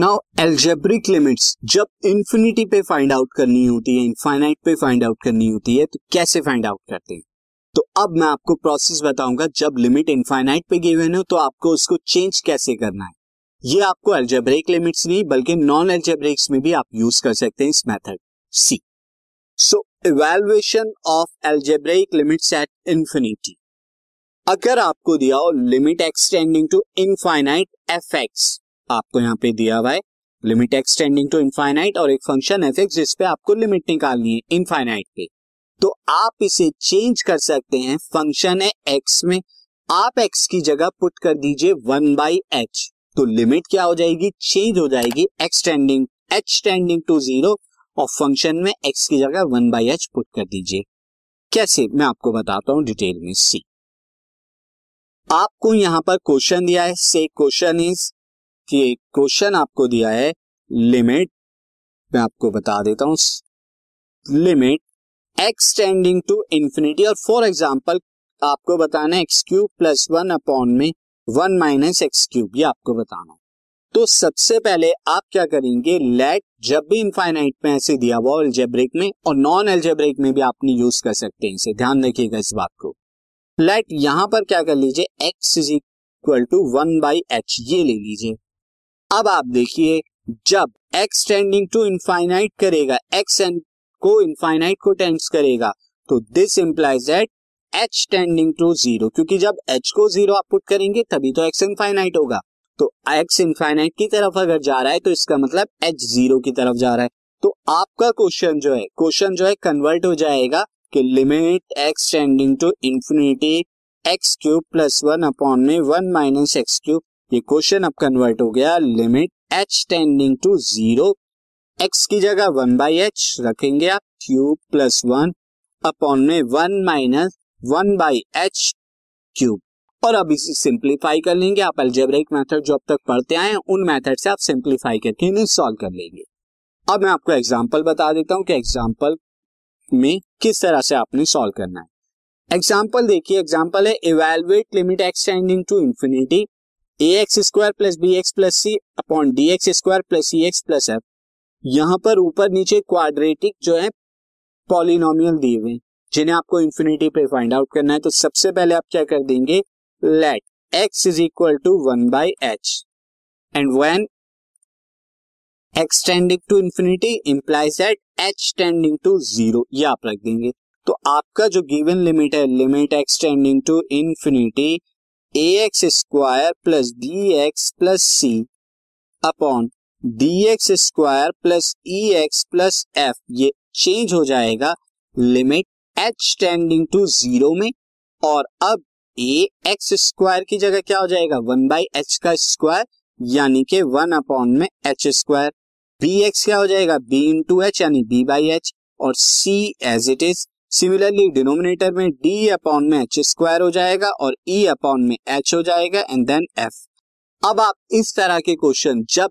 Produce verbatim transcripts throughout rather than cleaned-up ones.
Now algebraic limits जब infinity पे find out करनी होती है, इनफाइनाइट पे फाइंड आउट करनी होती है, तो कैसे फाइंड आउट करते हैं? तो अब मैं आपको प्रोसेस बताऊंगा। जब लिमिट इनफाइनाइट पे गिवन हो तो आपको उसको चेंज कैसे करना है, ये आपको एल्जेब्रिक लिमिट्स नहीं बल्कि नॉन एल्जेब्रिक्स में भी आप यूज कर सकते हैं इस method C. So evaluation of algebraic limits at infinity. अगर आपको दिया हो limit extending to infinite F x, आपको यहाँ पे दिया हुआ है लिमिट एक्सटेंडिंग टू इनफाइनाइट और एक फंक्शन एफ एक्स जिसपे आपको लिमिट निकालनी है इनफाइनाइट पे, तो आप इसे चेंज कर सकते हैं। फंक्शन है एक्स में, आप एक्स की जगह पुट कर दीजिए वन बाई एच, तो लिमिट क्या हो जाएगी? चेंज हो जाएगी, extending H tending to zero और फंक्शन में एक्स की जगह वन बाई एच पुट कर दीजिए। कैसे मैं आपको बताता हूँ डिटेल में। सी आपको यहाँ पर क्वेश्चन दिया है, से क्वेश्चन इज कि क्वेश्चन आपको दिया है लिमिट, मैं आपको बता देता हूं, limit x tending to infinity और फॉर एग्जांपल आपको बताना है x cube plus one upon में वन माइनस एक्स क्यूब, ये आपको बताना है। तो सबसे पहले आप क्या करेंगे, लेट जब भी इनफाइनाइट में ऐसे दिया हुआ एल्जेब्रिक में और नॉन एल्जेब्रिक में भी आपने यूज कर सकते हैं इसे, ध्यान रखिएगा इस बात को। लेट यहां पर क्या कर लीजिए, x is equal to one by h ये ले लीजिए। अब आप देखिए जब x टेंडिंग टू इनफाइनाइट करेगा, x को इनफाइनाइट को टेंड्स करेगा, तो this implies that h tending to zero, क्योंकि जब h को जीरो आप पुट करेंगे तभी तो x इनफाइनाइट होगा। तो x इनफाइनाइट की तरफ अगर जा रहा है तो इसका मतलब h जीरो की तरफ जा रहा है। तो आपका क्वेश्चन जो है क्वेश्चन जो है कन्वर्ट हो जाएगा कि limit x tending to infinity x cube plus one upon में वन माइनस एक्स क्यूब, ये क्वेश्चन अब कन्वर्ट हो गया limit h tending to zero, x की जगह वन बाई एच रखेंगे आप, क्यूब प्लस वन अपॉन में one minus one by h cube. और अब इसे सिंप्लीफाई कर लेंगे आप, अलजेब्रिक मेथड जो अब तक पढ़ते आए हैं उन मेथड से आप सिंप्लीफाई करके इन्हें सॉल्व कर लेंगे। अब मैं आपको एग्जांपल बता देता हूं कि एग्जांपल में किस तरह से आपने सॉल्व करना है। एग्जांपल देखिए, एग्जांपल है evaluate limit x tending to infinity ax square plus bx plus c upon dx square plus ex plus f। यहाँ पर ऊपर नीचे क्वाड्रेटिक जो है पॉलिनोमियल दिए हुए जिन्हें आपको इंफिनिटी पे फाइंड आउट करना है। तो सबसे पहले आप क्या कर देंगे, let x is equal to one by h and when x tending to infinity implies that h tending to zero, ये आप रख देंगे। तो आपका जो गिवन लिमिट है limit x tending to infinity ax square plus dx plus c upon dx square plus ex plus f, ये change हो जाएगा limit h tending to zero में और अब ax स्क्वायर की जगह क्या हो जाएगा, वन बाई एच का स्क्वायर यानी के वन अपॉन में h स्क्वायर, bx क्या हो जाएगा b इंटू एच यानी b बाई एच और c as it is. Similarly denominator में d अपॉन में h स्क्वायर हो जाएगा और e अपॉन में h हो जाएगा एंड देन f। अब आप इस तरह के क्वेश्चन जब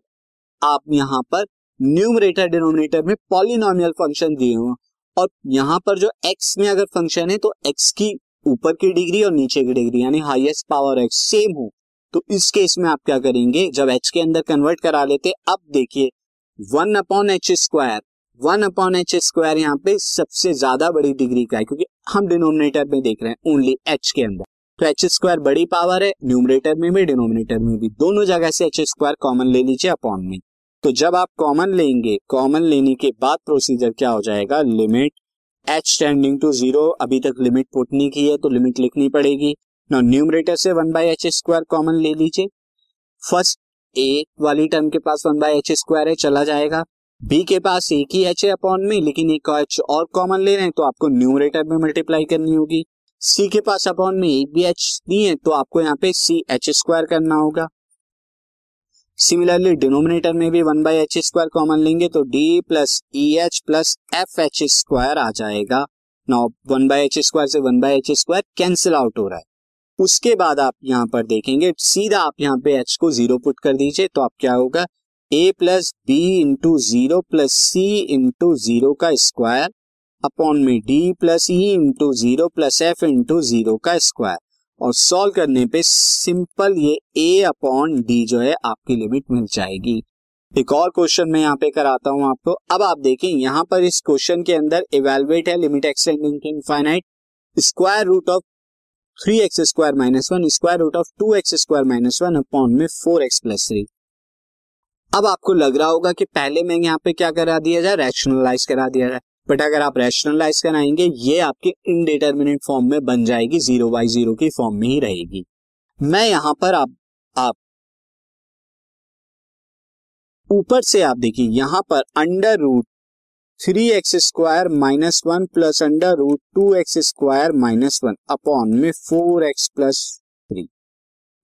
आप यहाँ पर न्यूमरेटर डिनोमिनेटर में पॉलिनोमियल फंक्शन दिए हो और यहाँ पर जो x में अगर फंक्शन है तो x की ऊपर की डिग्री और नीचे की डिग्री यानी हाईएस्ट पावर x सेम हो, तो इस केस में आप क्या करेंगे जब h के अंदर कन्वर्ट करा लेते। अब देखिए one upon h square one upon h square यहाँ पे सबसे ज्यादा बड़ी डिग्री का है क्योंकि हम डिनोमिनेटर में देख रहे हैं ओनली एच के अंदर, तो एच स्क्वायर बड़ी पावर है न्यूमरेटर में भी डिनोमिनेटर में भी, दोनों जगह से एच स्क्वायर कॉमन ले लीजिए अपॉन में। तो जब आप कॉमन लेंगे, कॉमन लेने के बाद प्रोसीजर क्या हो जाएगा, limit h tending to zero, अभी तक लिमिट पुट नहीं की है तो लिमिट लिखनी पड़ेगी। नाउ न्यूमरेटर से one by h square common ले लीजिए, फर्स्ट ए वाली टर्म के पास वन बाई एच स्क्वायर है चला जाएगा, बी के पास एक ही एच है अपॉन में लेकिन एक एच और कॉमन ले रहे हैं तो आपको न्यूमरेटर में मल्टीप्लाई करनी होगी, सी के पास अपॉन में एक भी एच नहीं है तो आपको यहाँ पे सी एच स्क्वायर करना होगा। सिमिलरली डिनोमिनेटर में भी one by h square common लेंगे तो d plus e h plus f h square आ जाएगा। Now one by h square से one by h square cancel out हो रहा है। उसके बाद आप यहाँ पर देखेंगे सीधा आप यहाँ पे एच को जीरो पुट कर दीजिए तो आप क्या होगा, a plus b into zero plus c into zero का स्क्वायर अपॉन में d plus e into zero plus f into zero का स्क्वायर और सॉल्व करने पे सिंपल ये ए अपॉन डी जो है आपकी लिमिट मिल जाएगी। एक और क्वेश्चन मैं यहाँ पे कराता हूँ आपको। अब आप देखें यहाँ पर इस क्वेश्चन के अंदर इवेलुएट है limit extending to infinite square root of three x square minus one square root of two x square minus one upon में फोर एक्स प्लस थ्री। अब आपको लग रहा होगा कि पहले मैं यहाँ पे क्या करा दिया जाए, रैशनलाइज करा दिया जाए, बट अगर आप रैशनलाइज कराएंगे ये आपके इनडिटर्मिनेट फॉर्म में बन जाएगी, जीरो बाई जीरो की फॉर्म में ही रहेगी। मैं यहाँ पर आप आप ऊपर से आप देखिए यहाँ पर under root three x square minus one plus under root two x square minus one upon में फोर एक्स प्लस थ्री।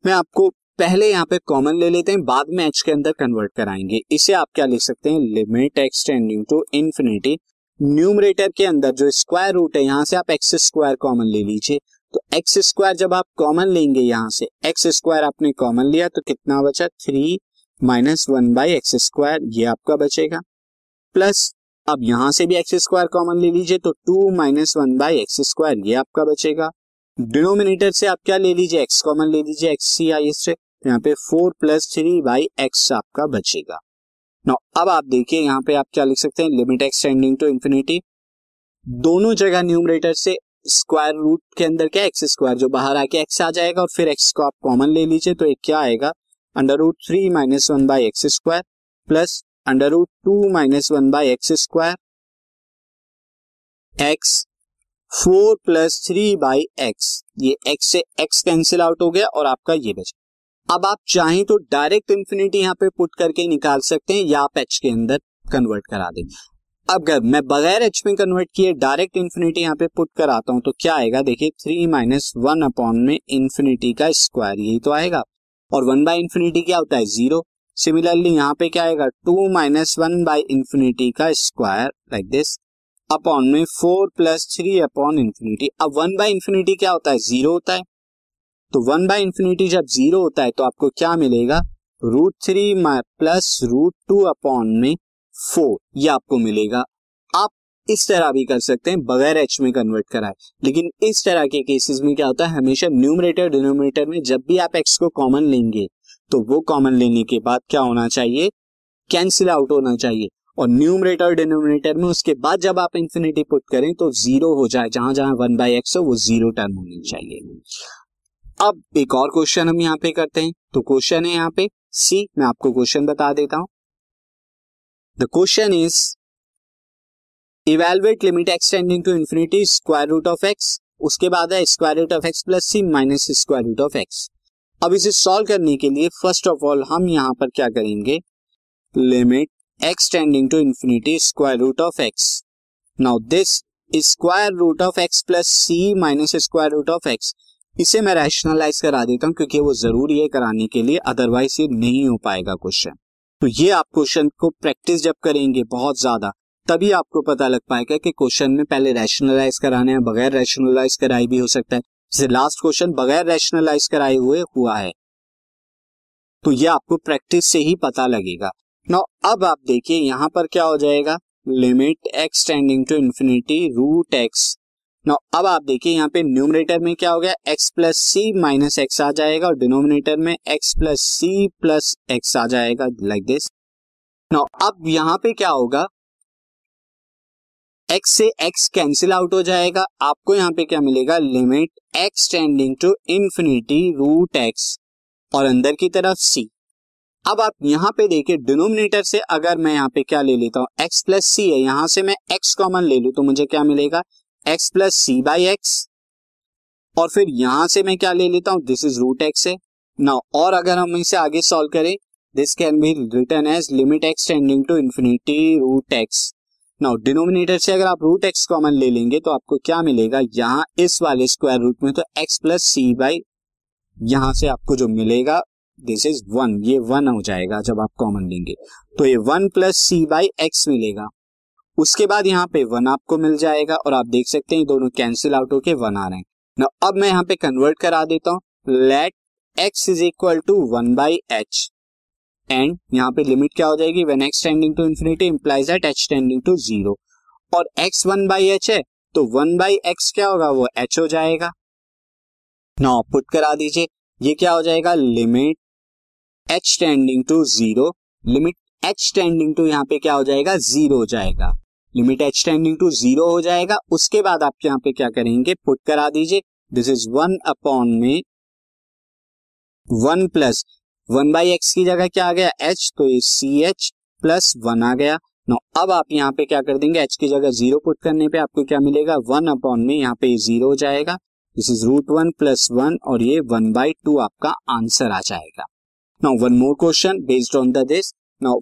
मैं आपको पहले यहाँ पे कॉमन ले लेते हैं, बाद में एच के अंदर कन्वर्ट कराएंगे। इसे आप क्या लिख सकते हैं, limit extending to infinity. Numerator के अंदर जो स्क्वायर रूट है यहाँ से आप एक्स स्क्वायर कॉमन ले लीजिए, तो एक्स स्क्वायर जब आप कॉमन लेंगे यहाँ से एक्स स्क्वायर आपने कॉमन लिया तो कितना बचा, three minus one by x square, ये आपका बचेगा। प्लस अब यहाँ से भी एक्स स्क्वायर कॉमन ले लीजिए तो two minus one by x square, ये आपका बचेगा। डिनोमिनेटर से आप क्या ले लीजिए, एक्स कॉमन ले लीजिए एक्स सी आई एस से, तो यहाँ पे four plus three by x आपका बचेगा। नो अब आप देखिए यहाँ पे आप क्या लिख सकते हैं, लिमिट एक्सटेंडिंग टू इन्फिनिटी। दोनों जगह न्यूमरेटर से स्क्वायर रूट के अंदर क्या एक्स स्क्वायर जो बाहर आके एक्स आ जाएगा और फिर एक्स को आप कॉमन ले लीजिए तो एक क्या आएगा, under root three minus one by x square plus under root two minus one by x square x four plus three by x, ये एक्स से एक्स कैंसिल आउट हो गया और आपका ये बचा। अब आप चाहें तो डायरेक्ट इंफिनिटी यहाँ पे पुट करके निकाल सकते हैं या आप एच के अंदर कन्वर्ट करा दें। अब अगर मैं बगैर एच में कन्वर्ट किए डायरेक्ट इन्फिनिटी यहाँ पे पुट कराता हूँ तो क्या आएगा, देखिए थ्री माइनस वन अपॉन में इन्फिनिटी का स्क्वायर, यही तो आएगा, और वन बाई इन्फिनिटी क्या होता है, जीरो। सिमिलरली यहाँ पे क्या आएगा, two minus one by infinity का स्क्वायर लाइक दिस अपॉन में four plus three upon infinity. अब वन बाई इन्फिनिटी क्या होता है, जीरो होता है, तो वन बाई इन्फिनिटी जब जीरो होता है तो आपको क्या मिलेगा, root three plus root two upon में फोर, ये आपको मिलेगा। आप इस तरह भी कर सकते हैं बगैर एच में कन्वर्ट कराए, लेकिन इस तरह के केसेस में क्या होता है, हमेशा न्यूमरेटर डिनोमिनेटर में जब भी आप एक्स को कॉमन लेंगे तो वो कॉमन लेने के बाद क्या होना चाहिए, कैंसिल आउट होना चाहिए, और न्यूमरेटर डिनोमिनेटर में उसके बाद जब आप इंफिनिटी पुट करें तो जीरो हो जाए, जहां जहां वन बाई एक्स हो वो जीरो टर्म होनी चाहिए। अब एक और क्वेश्चन हम यहाँ पे करते हैं, तो क्वेश्चन है यहाँ पे सी, मैं आपको क्वेश्चन बता देता हूँ। The question is, evaluate limit extending to infinity square root of x, उसके बाद है square root of x plus c minus square root of x। अब इसे solve करने के लिए first of all हम यहाँ पर क्या करेंगे, limit extending to infinity square root of x, now this is square root of x plus c minus square root of x, इसे मैं rationalize करा देता हूँ क्योंकि वो जरूरी है कराने के लिए, otherwise ये नहीं हो पाएगा क्वेश्चन। तो ये आप क्वेश्चन को प्रैक्टिस जब करेंगे बहुत ज्यादा तभी आपको पता लग पाएगा कि क्वेश्चन में पहले रैशनलाइज कराना है, बगैर रैशनलाइज कराई भी हो सकता है, जैसे लास्ट क्वेश्चन बगैर रैशनलाइज कराए हुए हुआ है, तो ये आपको प्रैक्टिस से ही पता लगेगा। नाउ अब आप देखिए यहाँ पर क्या हो जाएगा, limit x tending to infinity root x. Now अब आप देखिए यहाँ पे न्यूमरेटर में क्या हो गया, x plus c minus x आ जाएगा और डिनोमिनेटर में x plus c plus x आ जाएगा लाइक दिस। नाउ अब यहाँ पे क्या होगा, एक्स से एक्स कैंसिल आउट हो जाएगा, आपको यहाँ पे क्या मिलेगा, limit x tending to infinity root x और अंदर की तरफ सी। अब आप यहाँ पे देखिए डिनोमिनेटर से अगर मैं यहाँ पे क्या ले लेता हूँ, एक्स प्लस सी है, यहाँ से मैं एक्स कॉमन ले लूँ तो मुझे क्या मिलेगा, x plus c by x, और फिर यहां से मैं क्या ले लेता हूं, दिस इज रूट एक्स है। नाउ और अगर हम इसे आगे सॉल्व करें, this can be written as limit x tending to infinity root x. Now denominator से अगर आप रूट एक्स कॉमन ले लेंगे तो आपको क्या मिलेगा, यहाँ इस वाले स्क्वायर रूट में तो एक्स प्लस सी बाई यहाँ से आपको जो मिलेगा दिस इज वन, ये वन हो जाएगा जब आप कॉमन लेंगे, तो ये one plus c by x मिलेगा। उसके बाद यहाँ पे वन आपको मिल जाएगा और आप देख सकते हैं दोनों कैंसिल आउट होके वन आ रहे हैं। ना अब मैं यहाँ पे कन्वर्ट करा देता हूँ, let x is equal to one by h and यहाँ पे लिमिट क्या हो जाएगी, when x tending to infinity implies that h tending to zero, और x वन बाई एच है तो वन बाई एक्स क्या होगा, वो h हो जाएगा। ना पुट करा दीजिए, ये क्या हो जाएगा, limit h tending to zero, limit h tending to यहाँ पे क्या हो जाएगा, जीरो हो जाएगा, limit h tending to zero हो जाएगा। उसके बाद आप यहाँ पे क्या करेंगे, पुट करा दीजिए, दिस इज वन अपॉन में one plus one by x की जगह क्या आ गया h, तो ये सी एच प्लस वन आ गया। नो अब आप यहाँ पे क्या कर देंगे, h की जगह जीरो पुट करने पे आपको क्या मिलेगा, वन अपॉन में यहाँ पे जीरो हो जाएगा, this is root one plus one और ये वन बाई टू आपका आंसर आ जाएगा। Now one more question based on the this, now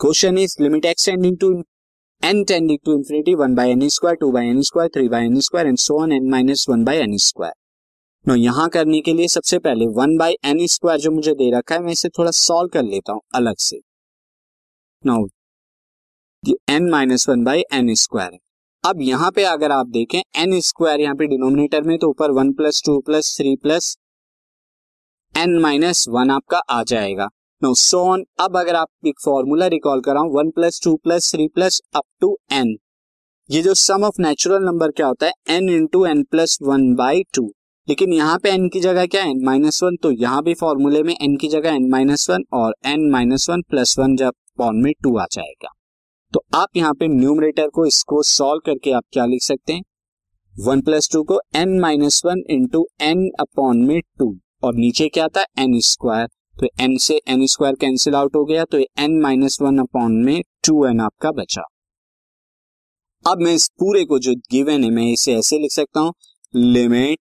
question is limit x tending to n tending to infinity one by n square, two by n square, three by n square and so on, n minus one by n square. No यहाँ करने के लिए सबसे पहले one by n square जो मुझे दे रखा है मैं इसे थोड़ा सॉल्व कर लेता हूँ अलग से। Now n minus one by n square, अब यहाँ पे अगर आप देखें एन स्क्वायर यहाँ पे डिनोमिनेटर में, तो ऊपर one plus two plus three plus n minus one आपका आ जाएगा। नो सो ऑन, अब अगर आप एक फॉर्मूला रिकॉल कराऊं, one plus two plus three plus up to n, ये जो सम ऑफ नेचुरल नंबर क्या होता है, n into n plus one by two, लेकिन यहाँ पे एन की जगह क्या है, एन माइनस वन, तो यहाँ भी फॉर्मूले में एन की जगह एन माइनस वन और n minus one plus one जब फॉर्म में टू आ जाएगा। तो आप यहाँ पे न्यूमरेटर को इसको सॉल्व करके आप क्या लिख सकते हैं, वन प्लस टू को n minus one into n upon में टू और नीचे क्या था, एन स्क्वायर, तो एन से एन स्क्वायर कैंसिल आउट हो गया, तो एन माइनस वन अपॉन में टू एन आपका बचा। अब मैं इस पूरे को जो गिवन है मैं इसे ऐसे लिख सकता हूँ, limit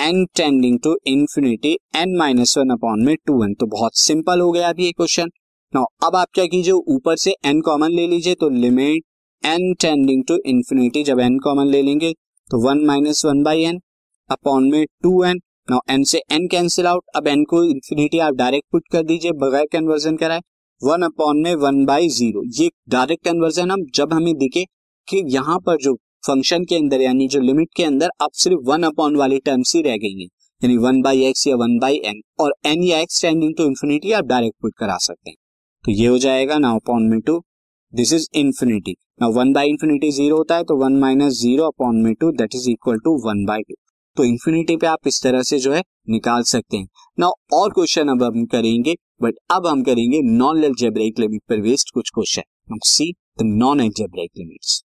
n tending to infinity n minus one upon में टू एन। तो बहुत सिंपल हो गया अब ये क्वेश्चन। नाउ अब आप क्या कीजिए, ऊपर से एन कॉमन ले लीजिए, तो limit n tending to infinity, जब एन कॉमन ले लेंगे तो one minus one by n upon में टू एन। नाउ एन से एन कैंसिल आउट, अब एन को इन्फिनिटी आप डायरेक्ट पुट कर दीजिए बगैर कन्वर्जन कराए, वन अपॉन में वन बाई जीरो। ये डायरेक्ट कन्वर्जन हम जब हमें दिखे कि यहाँ पर जो फंक्शन के अंदर यानी जो लिमिट के अंदर आप सिर्फ वन अपॉन वाली टर्म्स ही रह गई हैं, यानी वन बाई एक्स या वन बाई एन, और एन या एक्स टेंडिंग टू इन्फिनिटी आप डायरेक्ट पुट करा सकते हैं, तो ये हो जाएगा नाउ अपॉन में two, this is infinity. Now one by infinity zero होता है, तो वन माइनस जीरो अपॉन में two that is equal to one by two. तो इन्फिनिटी पे आप इस तरह से जो है निकाल सकते हैं। नाउ और क्वेश्चन अब हम करेंगे, बट अब हम करेंगे नॉन अलजेब्रिक लिमिट पर बेस्ड कुछ question. Now see the non algebraic limits.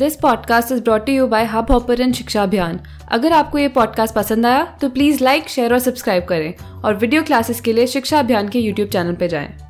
This podcast is brought to you by hub hopper and Shiksha Abhiyan. अगर आपको ये पॉडकास्ट पसंद आया तो प्लीज़ लाइक, शेयर और सब्सक्राइब करें और वीडियो क्लासेस के लिए शिक्षा अभियान के यूट्यूब चैनल पर जाएं।